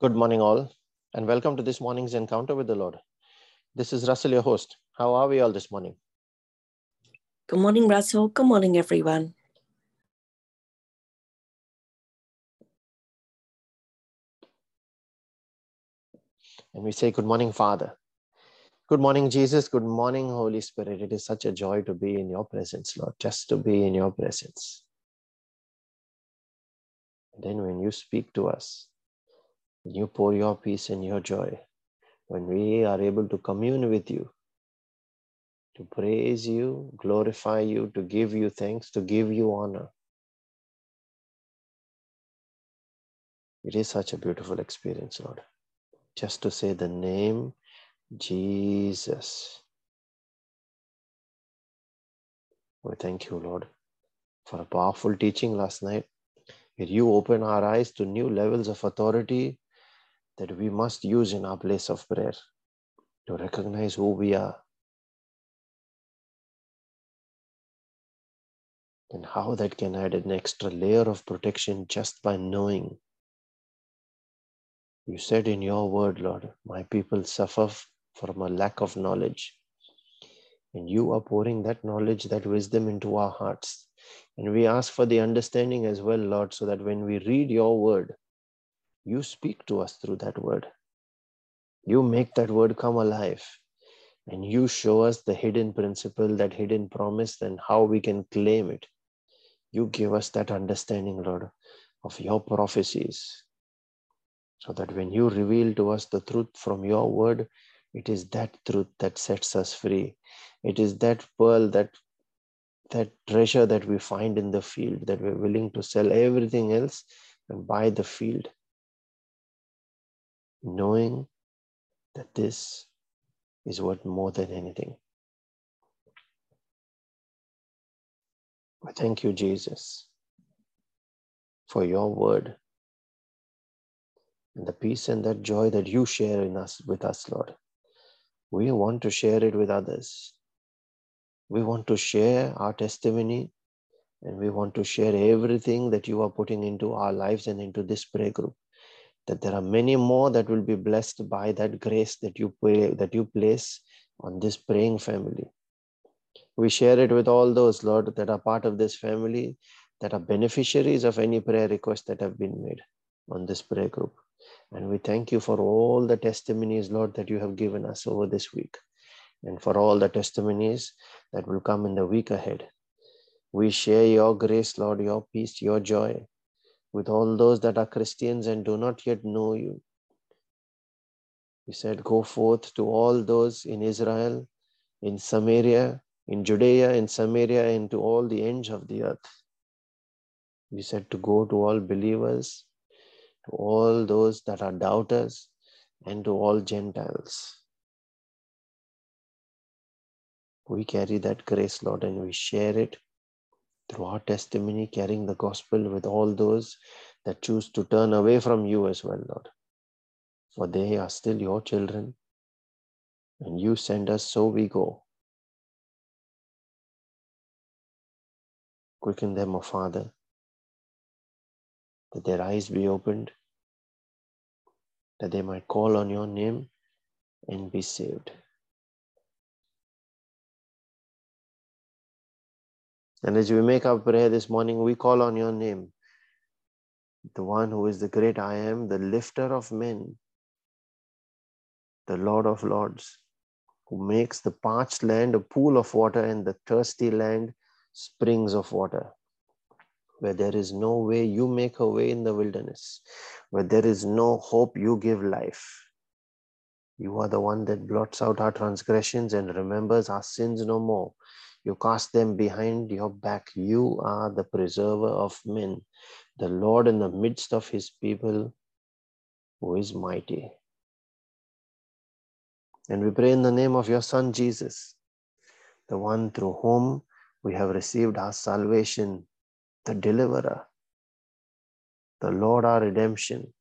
Good morning all, and welcome to this morning's encounter with the Lord. This is Russell, your host. How are we all this morning? Good morning, Russell. Good morning, everyone. And we say, good morning, Father. Good morning, Jesus. Good morning, Holy Spirit. It is such a joy to be in your presence, Lord, just to be in your presence. And then when you speak to us, when you pour your peace and your joy, when we are able to commune with you, to praise you, glorify you, to give you thanks, to give you honor. It is such a beautiful experience, Lord. Just to say the name Jesus. We thank you, Lord, for a powerful teaching last night, where you open our eyes to new levels of authority that we must use in our place of prayer to recognize who we are and how that can add an extra layer of protection just by knowing. You said in your word, Lord, my people suffer from a lack of knowledge, and you are pouring that knowledge, that wisdom into our hearts. And we ask for the understanding as well, Lord, so that when we read your word, you speak to us through that word. You make that word come alive, and you show us the hidden principle, that hidden promise, and how we can claim it. You give us that understanding, Lord, of your prophecies, so that when you reveal to us the truth from your word, it is that truth that sets us free. It is that pearl, that treasure that we find in the field, that we're willing to sell everything else and buy the field, knowing that this is worth more than anything. We thank you, Jesus, for your word and the peace and that joy that you share with us, Lord. We want to share it with others. We want to share our testimony, and we want to share everything that you are putting into our lives and into this prayer group, that there are many more that will be blessed by that grace that you place on this praying family. We share it with all those, Lord, that are part of this family, that are beneficiaries of any prayer requests that have been made on this prayer group. And we thank you for all the testimonies, Lord, that you have given us over this week, and for all the testimonies that will come in the week ahead. We share your grace, Lord, your peace, your joy with all those that are Christians and do not yet know you. You said, go forth to all those in Israel, in Samaria, in Judea, in Samaria, and to all the ends of the earth. You said to go to all believers, to all those that are doubters, and to all Gentiles. We carry that grace, Lord, and we share it through our testimony, carrying the gospel with all those that choose to turn away from you as well, Lord. For they are still your children, and you send us, so we go. Quicken them, O Father, that their eyes be opened, that they might call on your name and be saved. And as we make our prayer this morning, we call on your name, the one who is the great I am, the lifter of men, the Lord of lords, who makes the parched land a pool of water and the thirsty land springs of water. Where there is no way, you make a way in the wilderness. Where there is no hope, you give life. You are the one that blots out our transgressions and remembers our sins no more. You cast them behind your back. You are the preserver of men, the Lord in the midst of his people, who is mighty. And we pray in the name of your Son, Jesus, the one through whom we have received our salvation, the deliverer, the Lord, our redemption,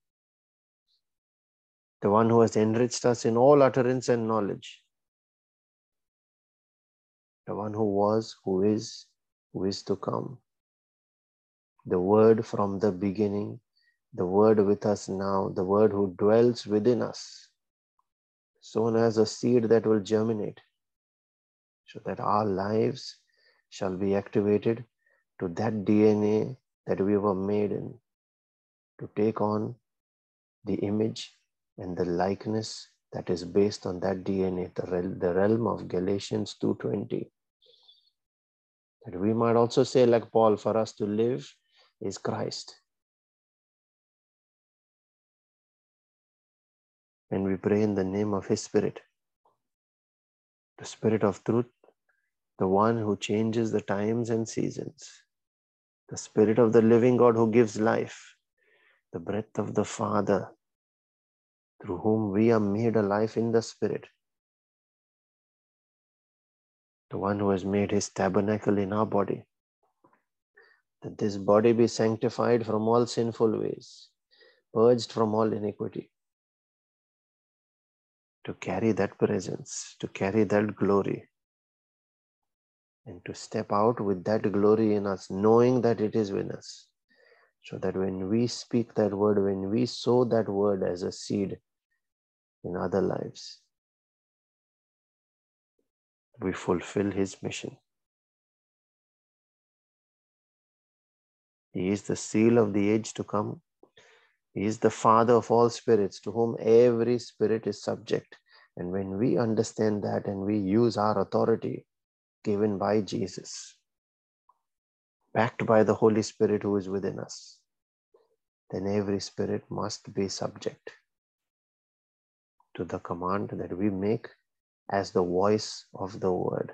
the one who has enriched us in all utterance and knowledge, the one who was, who is to come, the Word from the beginning, the word with us now, the word who dwells within us, sown as a seed that will germinate, so that our lives shall be activated to that DNA that we were made in, to take on the image and the likeness that is based on that DNA, the realm of Galatians 2:20. That we might also say, like Paul, for us to live is Christ. And we pray in the name of His Spirit, the Spirit of truth, the one who changes the times and seasons, the Spirit of the living God who gives life, the breath of the Father, through whom we are made alive in the Spirit, the one who has made His tabernacle in our body, that this body be sanctified from all sinful ways, purged from all iniquity, to carry that presence, to carry that glory, and to step out with that glory in us, knowing that it is within us, so that when we speak that word, when we sow that word as a seed in other lives, we fulfill His mission. He is the seal of the age to come. He is the Father of all spirits, to whom every spirit is subject. And when we understand that and we use our authority given by Jesus, backed by the Holy Spirit who is within us, then every spirit must be subject to the command that we make as the voice of the word.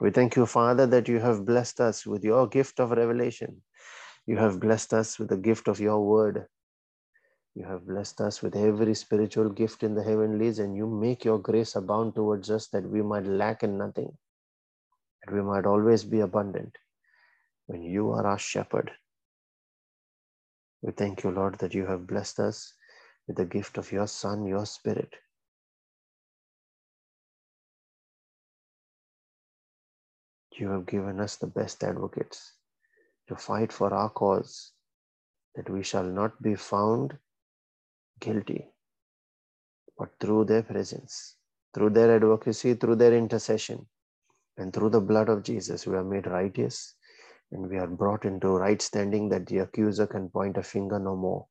We thank You, Father, that You have blessed us with Your gift of revelation. You have blessed us with the gift of Your word. You have blessed us with every spiritual gift in the heavenlies, and You make Your grace abound towards us, that we might lack in nothing, that we might always be abundant when You are our shepherd. We thank You, Lord, that You have blessed us with the gift of Your Son, Your Spirit. You have given us the best advocates to fight for our cause, that we shall not be found guilty, but through their presence, through their advocacy, through their intercession, and through the blood of Jesus, we are made righteous, and we are brought into right standing, that the accuser can point a finger no more.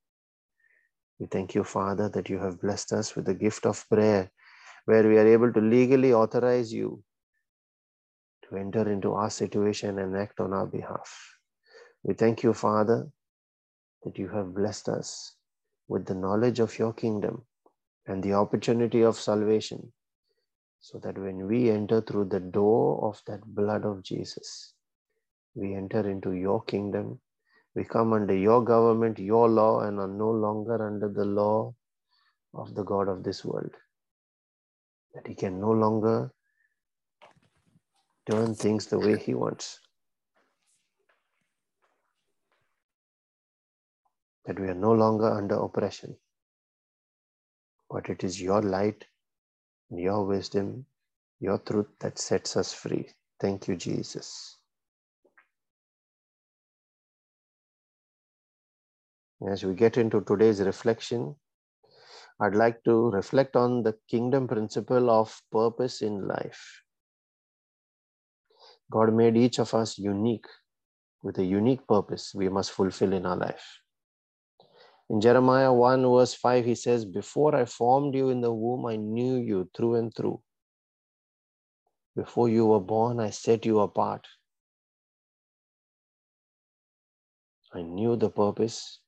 We thank You, Father, that You have blessed us with the gift of prayer, where we are able to legally authorize You to enter into our situation and act on our behalf. We thank You, Father, that You have blessed us with the knowledge of Your kingdom and the opportunity of salvation, so that when we enter through the door of that blood of Jesus, we enter into Your kingdom, we come under Your government, Your law, and are no longer under the law of the god of this world, that He can no longer turn things the way He wants, that we are no longer under oppression, but it is Your light, Your wisdom, Your truth that sets us free. Thank You, Jesus. As we get into today's reflection, I'd like to reflect on the kingdom principle of purpose in life. God made each of us unique, with a unique purpose we must fulfill in our life. In Jeremiah 1 verse 5, He says, "Before I formed you in the womb, I knew you through and through. Before you were born, I set you apart. I knew the purpose."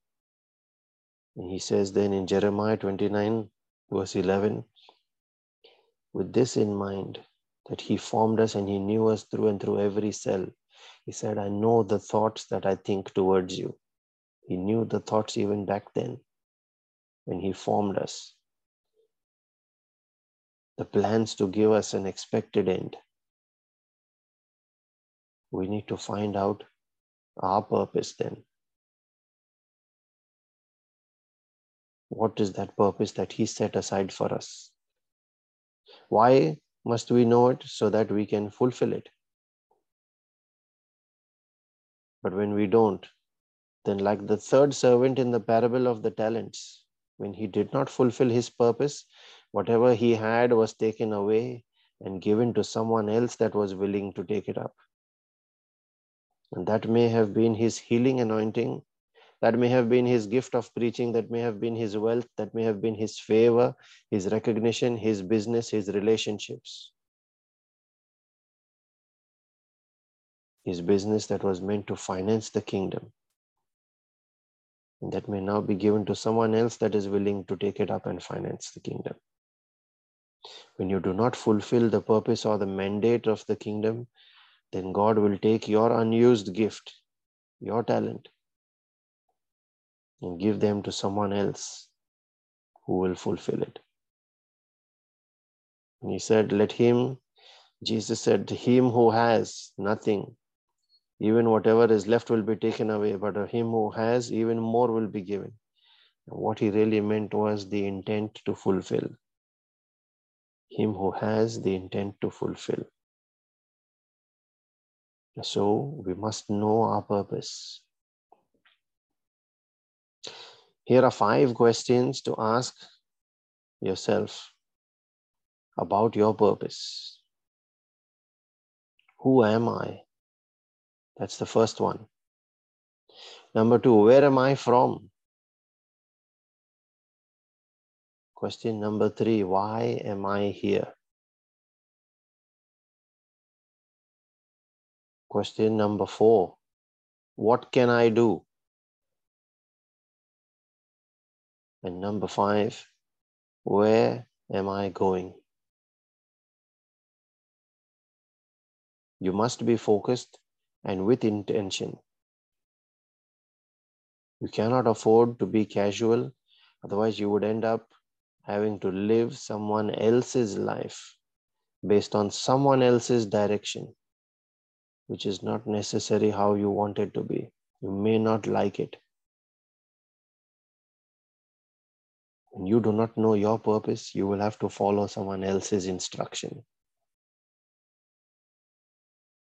And He says then in Jeremiah 29 verse 11, with this in mind, that He formed us and He knew us through and through, every cell. He said, "I know the thoughts that I think towards you." He knew the thoughts even back then when He formed us. The plans to give us an expected end. We need to find out our purpose then. What is that purpose that He set aside for us? Why must we know it? So that we can fulfill it. But when we don't, Then, like the third servant in the parable of the talents, when he did not fulfill his purpose, whatever he had was taken away and given to someone else that was willing to take it up. And that may have been his healing anointing, that may have been his gift of preaching, that may have been his wealth, that may have been his favor, his recognition, his business, his relationships. His business that was meant to finance the kingdom. And that may now be given to someone else that is willing to take it up and finance the kingdom. When you do not fulfill the purpose or the mandate of the kingdom, then God will take your unused gift, your talent, and give them to someone else who will fulfill it. And he said, let him, Jesus said, him who has nothing, even whatever is left will be taken away, but of him who has, even more will be given. And what he really meant was the intent to fulfill. Him who has the intent to fulfill. So we must know our purpose. Here are 5 questions to ask yourself about your purpose. Who am I? That's the first one. Number 2, where am I from? Question number 3, why am I here? Question number 4, what can I do? And number 5, where am I going? You must be focused and with intention. You cannot afford to be casual, otherwise you would end up having to live someone else's life based on someone else's direction, which is not necessarily how you want it to be. You may not like it. When you do not know your purpose, you will have to follow someone else's instruction.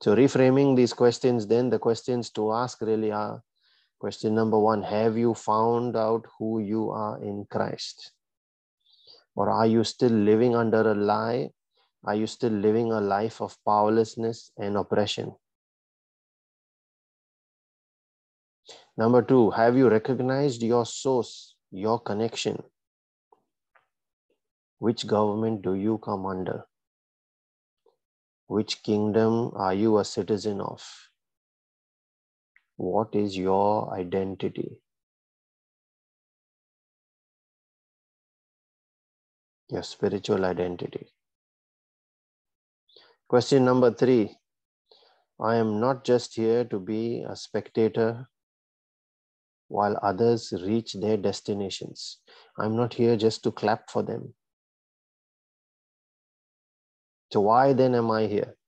So reframing these questions, then the questions to ask really are, question number 1, have you found out who you are in Christ? Or are you still living under a lie? Are you still living a life of powerlessness and oppression? Number 2, have you recognized your source, your connection? Which government do you come under? Which kingdom are you a citizen of? What is your identity? Your spiritual identity. Question number 3, I am not just here to be a spectator while others reach their destinations. I'm not here just to clap for them. So why then am I here?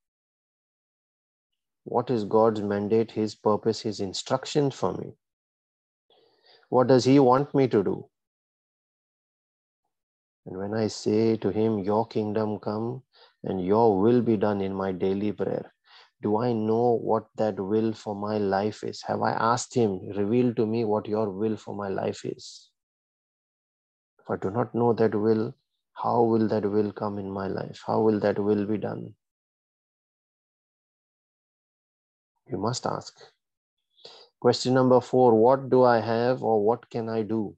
What is God's mandate, his purpose, his instruction for me? What does he want me to do? And when I say to him, your kingdom come and your will be done in my daily prayer, do I know what that will for my life is? Have I asked him, reveal to me what your will for my life is? If I do not know that will, how will that will come in my life? How will that will be done? You must ask. Question number 4, what do I have or what can I do?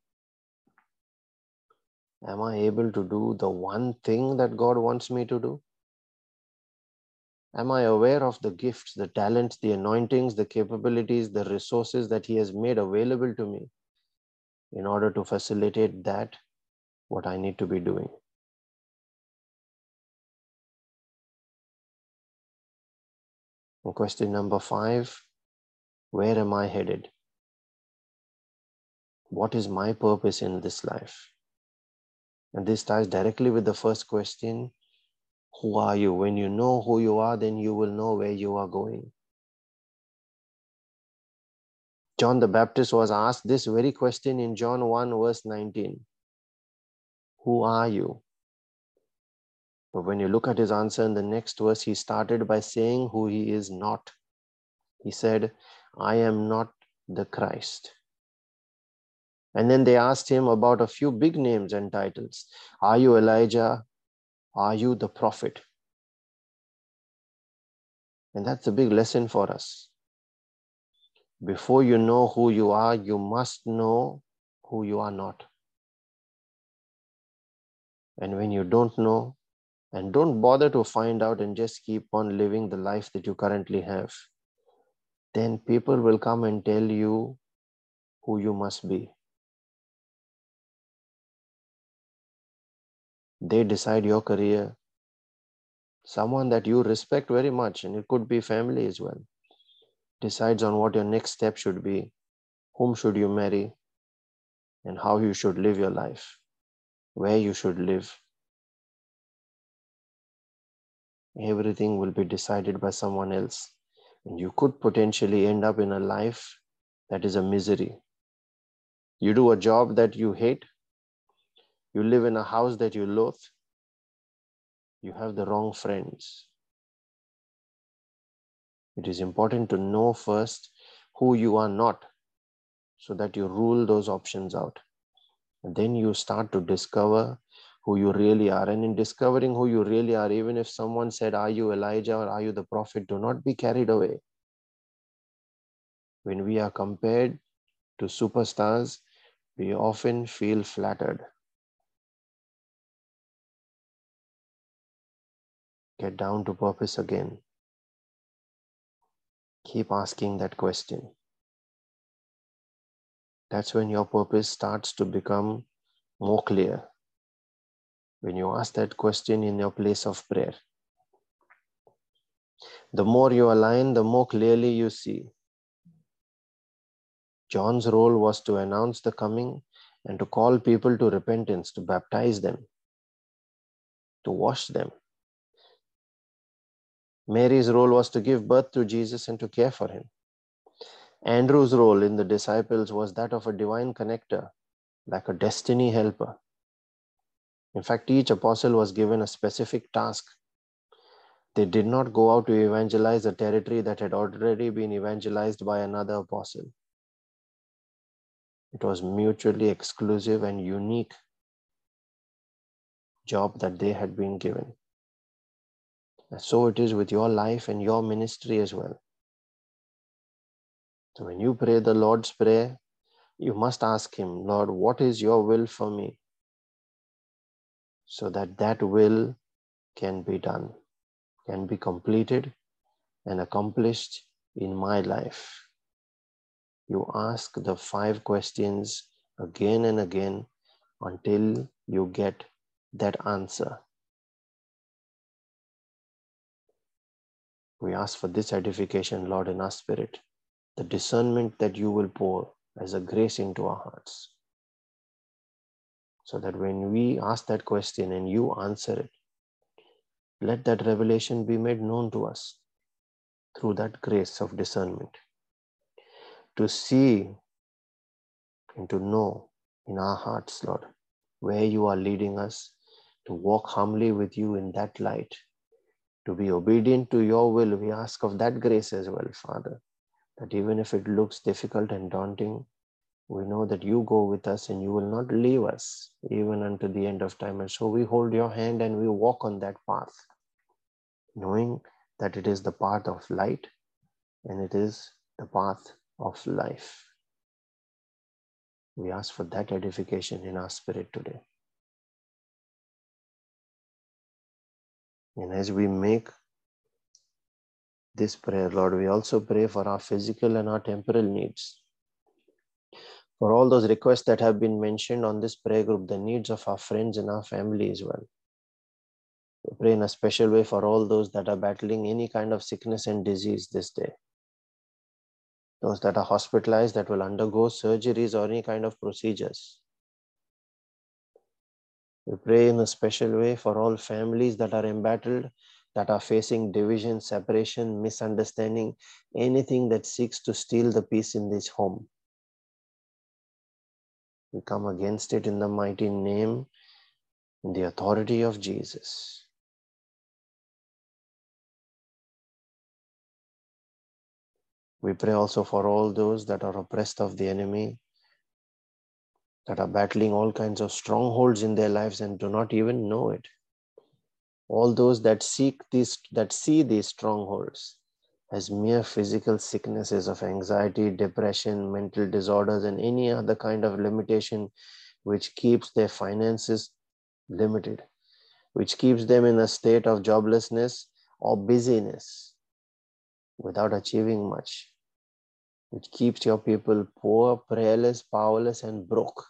Am I able to do the one thing that God wants me to do? Am I aware of the gifts, the talents, the anointings, the capabilities, the resources that he has made available to me in order to facilitate that, what I need to be doing? And question number 5, where am I headed? What is my purpose in this life? And this ties directly with the first question, who are you? When you know who you are, then you will know where you are going. John the Baptist was asked this very question in John 1 verse 19. Who are you? But when you look at his answer in the next verse, he started by saying who he is not. He said, I am not the Christ. And then they asked him about a few big names and titles. Are you Elijah? Are you the prophet? And that's a big lesson for us. Before you know who you are, you must know who you are not. And when you don't know, and don't bother to find out and just keep on living the life that you currently have, then people will come and tell you who you must be. They decide your career. Someone that you respect very much, and it could be family as well, decides on what your next step should be, whom should you marry, and how you should live your life, where you should live. Everything will be decided by someone else. And you could potentially end up in a life that is a misery. You do a job that you hate. You live in a house that you loathe. You have the wrong friends. It is important to know first who you are not, so that you rule those options out. And then you start to discover who you really are. And in discovering who you really are, even if someone said, are you Elijah or are you the prophet, do not be carried away. When we are compared to superstars, we often feel flattered. Get down to purpose again. Keep asking that question. That's when your purpose starts to become more clear. When you ask that question in your place of prayer, the more you align, the more clearly you see. John's role was to announce the coming and to call people to repentance, to baptize them, to wash them. Mary's role was to give birth to Jesus and to care for him. Andrew's role in the disciples was that of a divine connector, like a destiny helper. In fact, each apostle was given a specific task. They did not go out to evangelize a territory that had already been evangelized by another apostle. It was mutually exclusive and unique job that they had been given. And so it is with your life and your ministry as well. So when you pray the Lord's Prayer, you must ask Him, Lord, what is your will for me? So that that will can be done, can be completed and accomplished in my life. You ask the 5 questions again and again until you get that answer. We ask for this edification, Lord, in our spirit, the discernment that you will pour as a grace into our hearts, so that when we ask that question and you answer it, let that revelation be made known to us through that grace of discernment, to see and to know in our hearts, Lord, where you are leading us, to walk humbly with you in that light, to be obedient to your will. We ask of that grace as well, Father, that even if it looks difficult and daunting, we know that you go with us and you will not leave us even unto the end of time. And so we hold your hand and we walk on that path, knowing that it is the path of light and it is the path of life. We ask for that edification in our spirit today. And as we make this prayer, Lord, we also pray for our physical and our temporal needs. For all those requests that have been mentioned on this prayer group, the needs of our friends and our family as well. We pray in a special way for all those that are battling any kind of sickness and disease this day. Those that are hospitalized, that will undergo surgeries or any kind of procedures. We pray in a special way for all families that are embattled, that are facing division, separation, misunderstanding, anything that seeks to steal the peace in this home. We come against it in the mighty name, in the authority of Jesus. We pray also for all those that are oppressed of the enemy, that are battling all kinds of strongholds in their lives and do not even know it. All those that see these strongholds as mere physical sicknesses of anxiety, depression, mental disorders, and any other kind of limitation which keeps their finances limited, which keeps them in a state of joblessness or busyness without achieving much, which keeps your people poor, prayerless, powerless, and broke.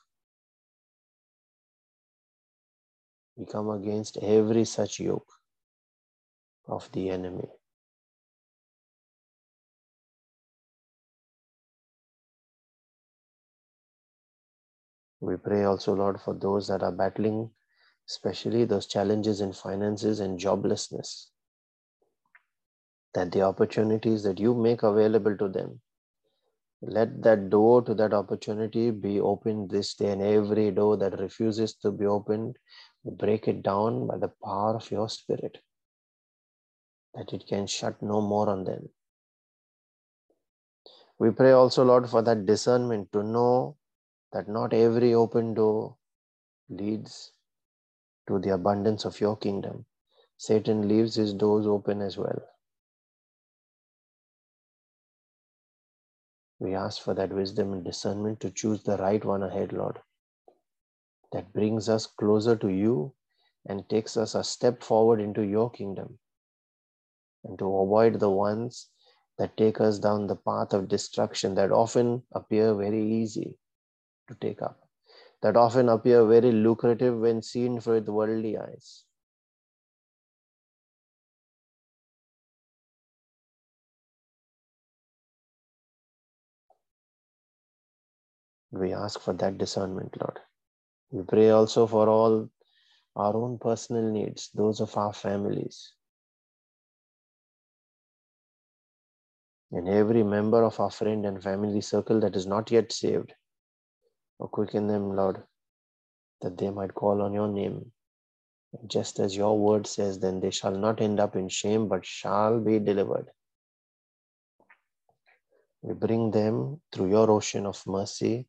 We come against every such yoke of the enemy. We pray also, Lord, for those that are battling, especially those challenges in finances and joblessness, that the opportunities that you make available to them, let that door to that opportunity be opened this day, and every door that refuses to be opened, break it down by the power of your Spirit, that it can shut no more on them. We pray also, Lord, for that discernment to know that not every open door leads to the abundance of your kingdom. Satan leaves his doors open as well. We ask for that wisdom and discernment to choose the right one ahead, Lord, that brings us closer to you and takes us a step forward into your kingdom, and to avoid the ones that take us down the path of destruction that often appear very easy to take up, that often appear very lucrative when seen with worldly eyes. We ask for that discernment, Lord. We pray also for all our own personal needs, those of our families, and every member of our friend and family circle that is not yet saved. Or quicken them, Lord, that they might call on your name. And just as your word says, then they shall not end up in shame, but shall be delivered. We bring them through your ocean of mercy,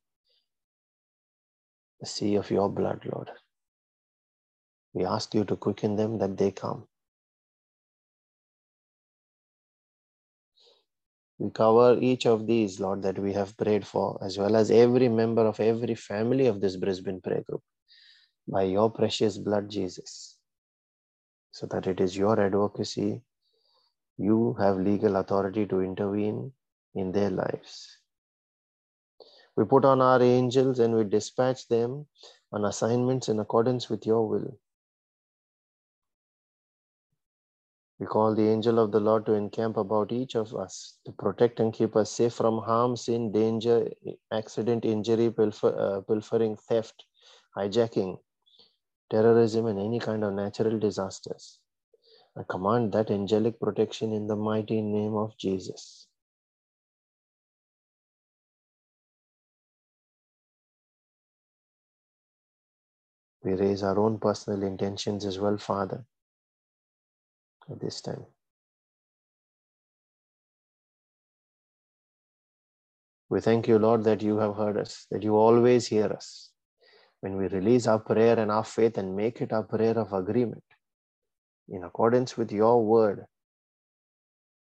the sea of your blood, Lord. We ask you to quicken them that they come. We cover each of these, Lord, that we have prayed for, as well as every member of every family of this Brisbane prayer group, by your precious blood, Jesus, so that it is your advocacy. You have legal authority to intervene in their lives. We put on our angels and we dispatch them on assignments in accordance with your will. We call the angel of the Lord to encamp about each of us, to protect and keep us safe from harm, sin, danger, accident, injury, pilfering, theft, hijacking, terrorism, and any kind of natural disasters. I command that angelic protection in the mighty name of Jesus. We raise our own personal intentions as well, Father, at this time. We thank you, Lord, that you have heard us, that you always hear us when we release our prayer and our faith and make it our prayer of agreement in accordance with your word.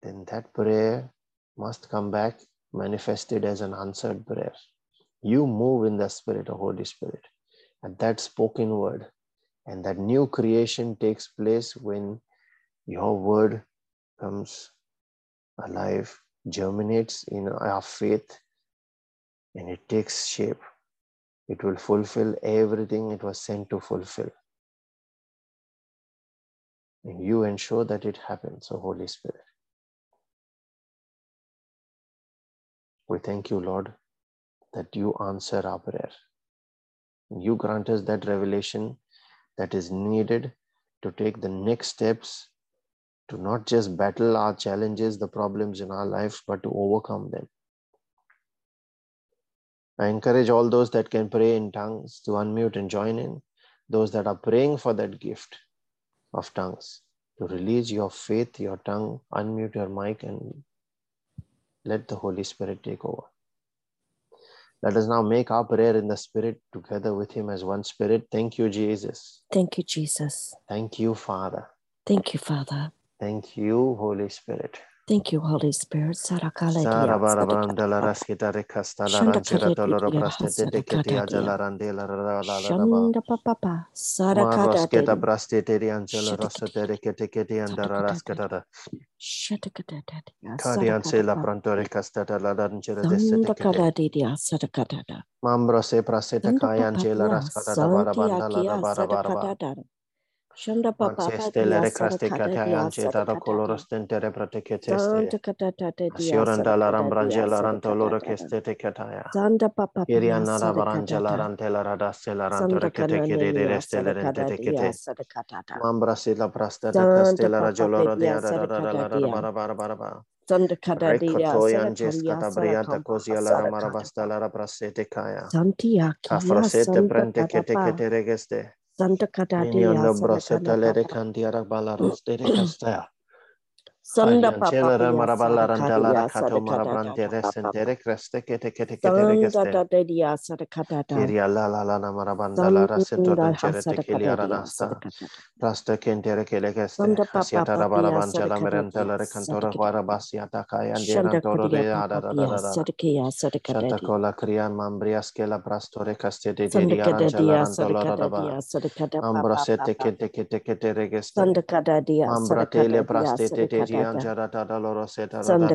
Then that prayer must come back manifested as an answered prayer. You move in the Spirit, O Holy Spirit, at that spoken word, and that new creation takes place when your word comes alive, germinates in our faith, and it takes shape. It will fulfill everything it was sent to fulfill. And you ensure that it happens, O Holy Spirit. We thank you, Lord, that you answer our prayer. You grant us that revelation that is needed to take the next steps, to not just battle our challenges, the problems in our life, but to overcome them. I encourage all those that can pray in tongues to unmute and join in. Those that are praying for that gift of tongues, to release your faith, your tongue, unmute your mic, and let the Holy Spirit take over. Let us now make our prayer in the Spirit together with Him as one Spirit. Thank you, Jesus. Thank you, Jesus. Thank you, Father. Thank you, Father. Thank you, Holy Spirit. Thank you, Holy Spirit. Shanda Papa, Stella Recraste Catayan, Cetaro Coloros Tentere Protecate, Suranda Larambranjela Rantoloro Castete Cataya, Santa Papa, Iriana Lavarangela Rantella Radastella Rantoricate, Stella Rentecate, Mambra Silla Prasta, Castella Rajoloro de Arabara. Santa Catayan, Catabriata Cosia Lara Maravasta Lara Prasete Kaya, Santiaki, Afrosete Prentecate Regeste. Santa Catadia, Santa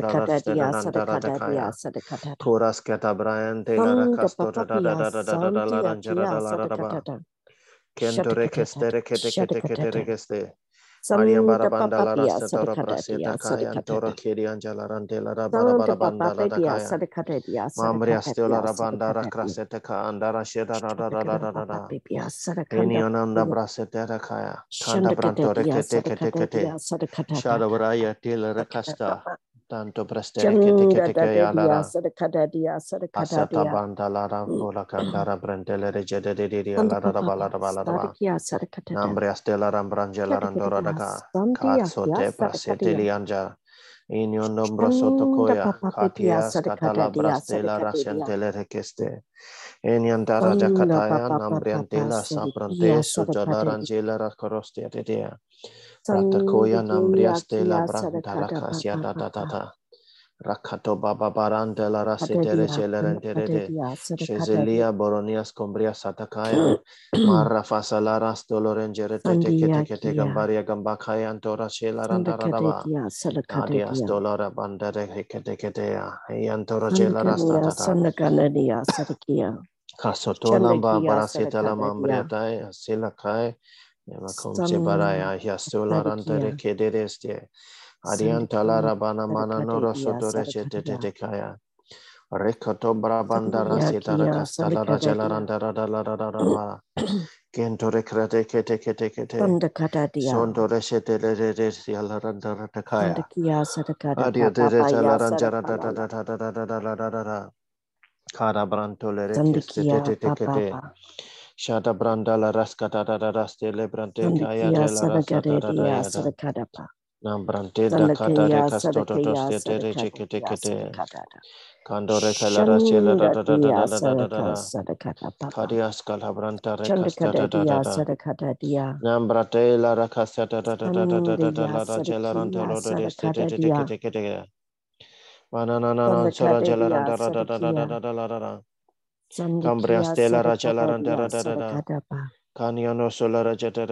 Papa, Angela Rosetta, Toras Catabrian, Taylor Castora, Larangela, Kentorekestere, Catecheteregeste, Maria Barabanda, Larastora, Praseta, Kayan, Toro, Kiriangela, Rantela, Barabanda, Mambria, Stella, Rabanda, Craseteca, and Darasheta, Pinionanda, Braseta, Kaya, Tanda Brantore, Shadowraya, Taylor, Casta, Tanto Preste, in your nombro sotocoya, Katia, Catalabra, Stella, Rascentele Requeste, Eniantara Jacataya, Nambriantela, Sampronte, Sujada, Angela, Corostia, Tedia, Ratacoya, Nambria, Stella, Brantaracasia, Tatata, Racato Baba Barandela, Racetere, Celer, and Terede, Cezelia, Boronias, Combria, Satacaya, Mara Fasalara, Stolorangere, Tecate, Gambaria, Gambacaya, and Tora, Cela, and Tarava, Cadias, Dolora, Bandere, Hecatecatea, Yantora, Cela, Rasta, Santa Canadia, Satakia, Casotolamba, Baracetala, Mambriata, Silakai, Nemacomse Baraya, Yastola, and Terecadeste. Adianta la rabana mana noro soto recete de kaya. Recoto brabanda rasita racasta la rajala randara la Kento recrate kete. Sondo recete de recia la randara de kaya. Adia de recia la ranjara da. Cara brantole recete. Shada brandala rascata da rastele brante kaya de la rascata. Nambrante da Catare Castotos de Reticate, Candore Calara Cella Cadias Calabranta Recastadia, Nambrate la Racasata Celarantelo Manana Sora Celaranta Cambria Stella Racelaranta. Canyono solara jada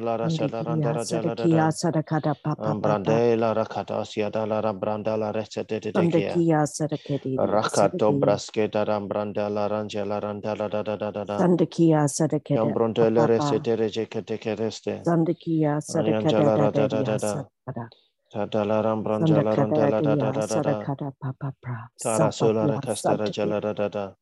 la rasalaranda jada sadakata papa brande la rakatasia dalara branda la recete de rakato brasketa branda la rangela randala da sandakia sadaketa ambronte la recete recete kereste sandakia sadaketa Tadalaram brandala randala sadakata papa pra sarasolara castara jala da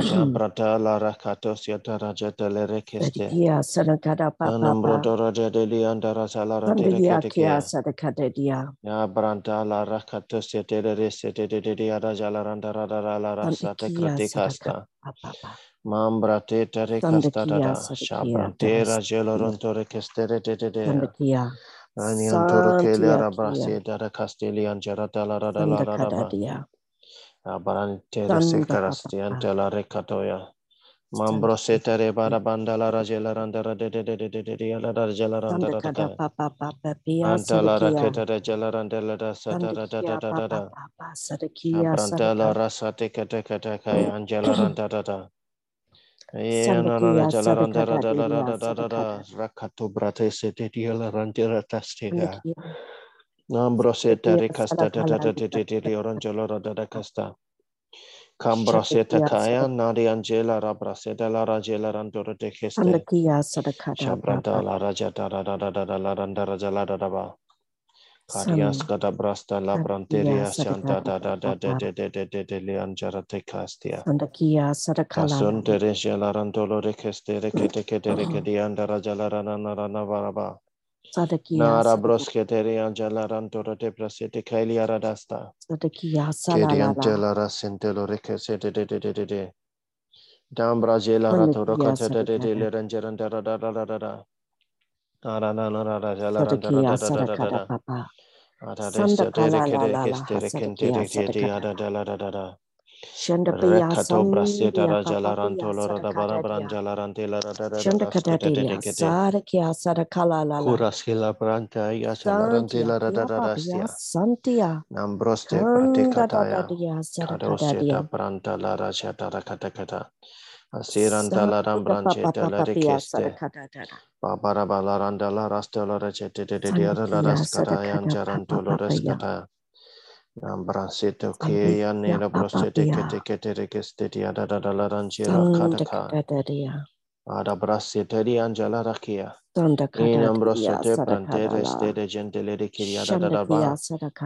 Pratala Rakatos Yataraja Telerekeste, Sanakada Papa, Deli and Rasalara Telekia, Sadakadia, Brantala Rakatos Yateres, Tedia Rajalaranda Rasa Tecraticasta, Mambra Teta Recastada, Shabrantera Geloronto Rekestere, Anion Torokele Rabrasi, Dara Castilian Geratala Radala. Abarante Sicarastianta la Recatoya. Mambro setare barabanda la rajela randara de la rajela randara anta la raketa de jela randela da satara da abranta la rasa teka teka teka angela randara da na jela randara da rakato brate setete la randera tastega Mambro setare casta de orangelo da casta Cambroseta Kaya, Nadi Angela Rabraseta, La Rajela Randora de Hesta, Shabrata, La Rajata, La Randarajala Daba, Karias Catabrasta, La Branteria, Santa de Leanjara de Castia, Casun de Regela Randolo de Heste, Recadianda Rajala Rananavaraba, Nara Brosketere Angela Rantora de Brasete Kailia Radasta. Kediantela Rasentelo Recasete de Dambrajela Ratorocata de Lerangeranda Radada. Aranana Rajala Radada. Adadesta de Recato Braseta Rajala Rantolo da Barabrangela Rantela Curasila Branta Yasalarantela Radarasia Santia Nambroste Praticataya Cadoseta Branta la Rajata Catacata Asiranta la Rambranceta la Riceste Babarabala Randala Rastola Rajete de Rascataya and Jarantolo Rescataya Ambrasito Kia Nera Brosete Catecheteria da la Rangela Cataca Ada Brasiteri Angela Rakia in Ambrosete Pranteres de Gentile de Kiriada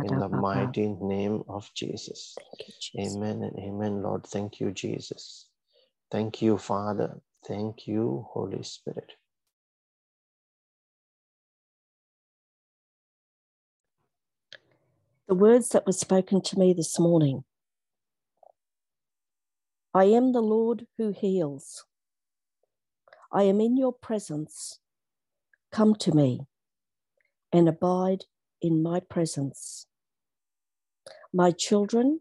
in the mighty name of Jesus. Amen and amen, Lord. Thank you, Jesus. Thank you, Father. Thank you, Holy Spirit. The words that were spoken to me this morning. I am the Lord who heals. I am in your presence. Come to me and abide in my presence. My children,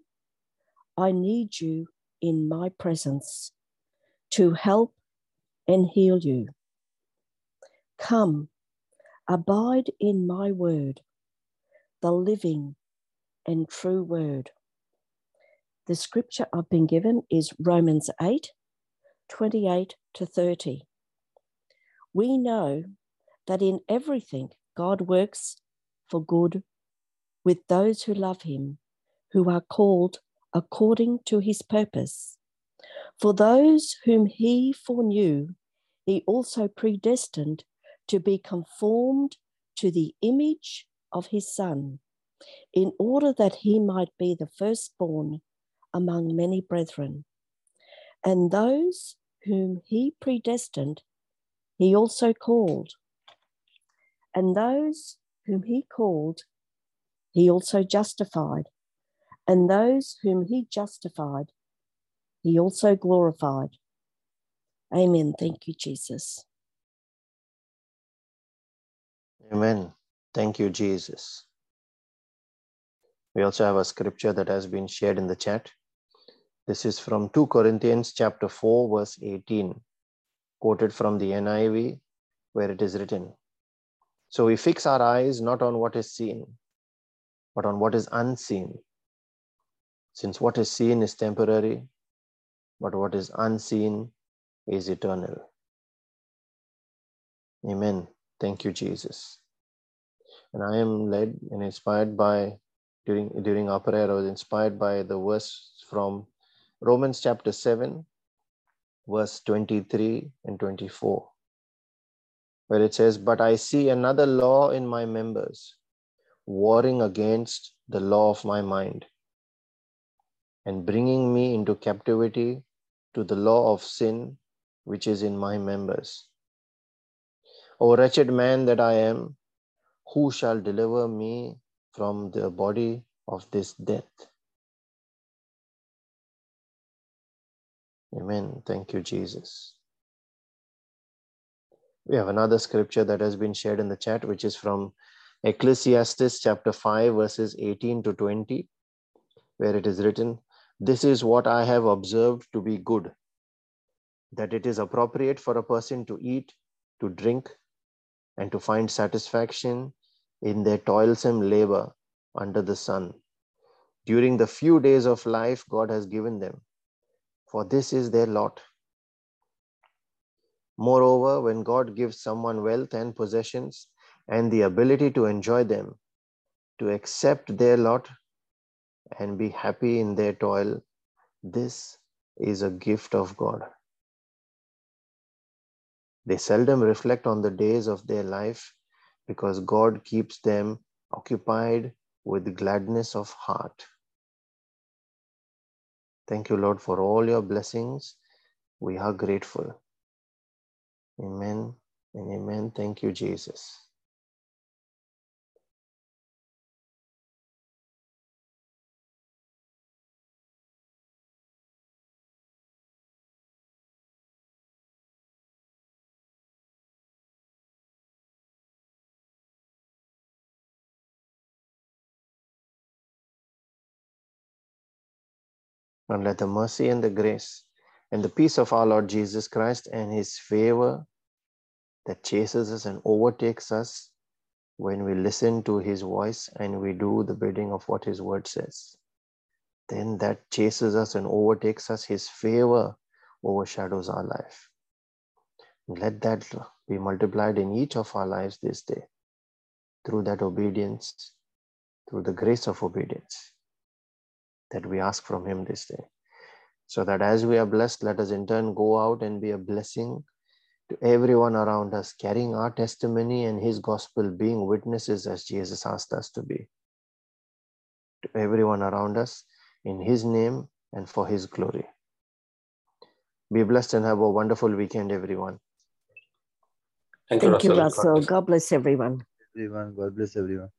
I need you in my presence to help and heal you. Come, abide in my word, the living and true word. The scripture I've been given is Romans 8:28-30. We know that in everything God works for good with those who love him, who are called according to his purpose. For those whom he foreknew, he also predestined to be conformed to the image of his Son, in order that he might be the firstborn among many brethren. And those whom he predestined, he also called. And those whom he called, he also justified. And those whom he justified, he also glorified. Amen. Thank you, Jesus. Amen. Thank you, Jesus. We also have a scripture that has been shared in the chat. This is from 2 Corinthians chapter 4, verse 18, quoted from the NIV, where it is written, "So we fix our eyes not on what is seen, but on what is unseen. Since what is seen is temporary, but what is unseen is eternal." Amen. Thank you, Jesus. And I am led and inspired by During our prayer, I was inspired by the verse from Romans chapter 7, verse 23 and 24, where it says, "But I see another law in my members, warring against the law of my mind, and bringing me into captivity to the law of sin, which is in my members. O wretched man that I am, who shall deliver me from the body of this death?" Amen. Thank you, Jesus. We have another scripture that has been shared in the chat, which is from Ecclesiastes chapter 5, verses 18-20, where it is written, this is what I have observed to be good, that it is appropriate for a person to eat, to drink, and to find satisfaction in their toilsome labor under the sun, during the few days of life God has given them, for this is their lot. Moreover, when God gives someone wealth and possessions and the ability to enjoy them, to accept their lot and be happy in their toil, this is a gift of God. They seldom reflect on the days of their life because God keeps them occupied with gladness of heart. Thank you, Lord, for all your blessings. We are grateful. Amen and amen. Thank you, Jesus. And let the mercy and the grace and the peace of our Lord Jesus Christ and his favor that chases us and overtakes us when we listen to his voice and we do the bidding of what his word says, then that chases us and overtakes us, his favor overshadows our life. Let that be multiplied in each of our lives this day through that obedience, through the grace of obedience that we ask from him this day, so that as we are blessed, let us in turn go out and be a blessing to everyone around us, carrying our testimony and his gospel, being witnesses as Jesus asked us to be, to everyone around us, in his name and for his glory. Be blessed and have a wonderful weekend, everyone. Thank you, Russell. God bless everyone. God bless everyone.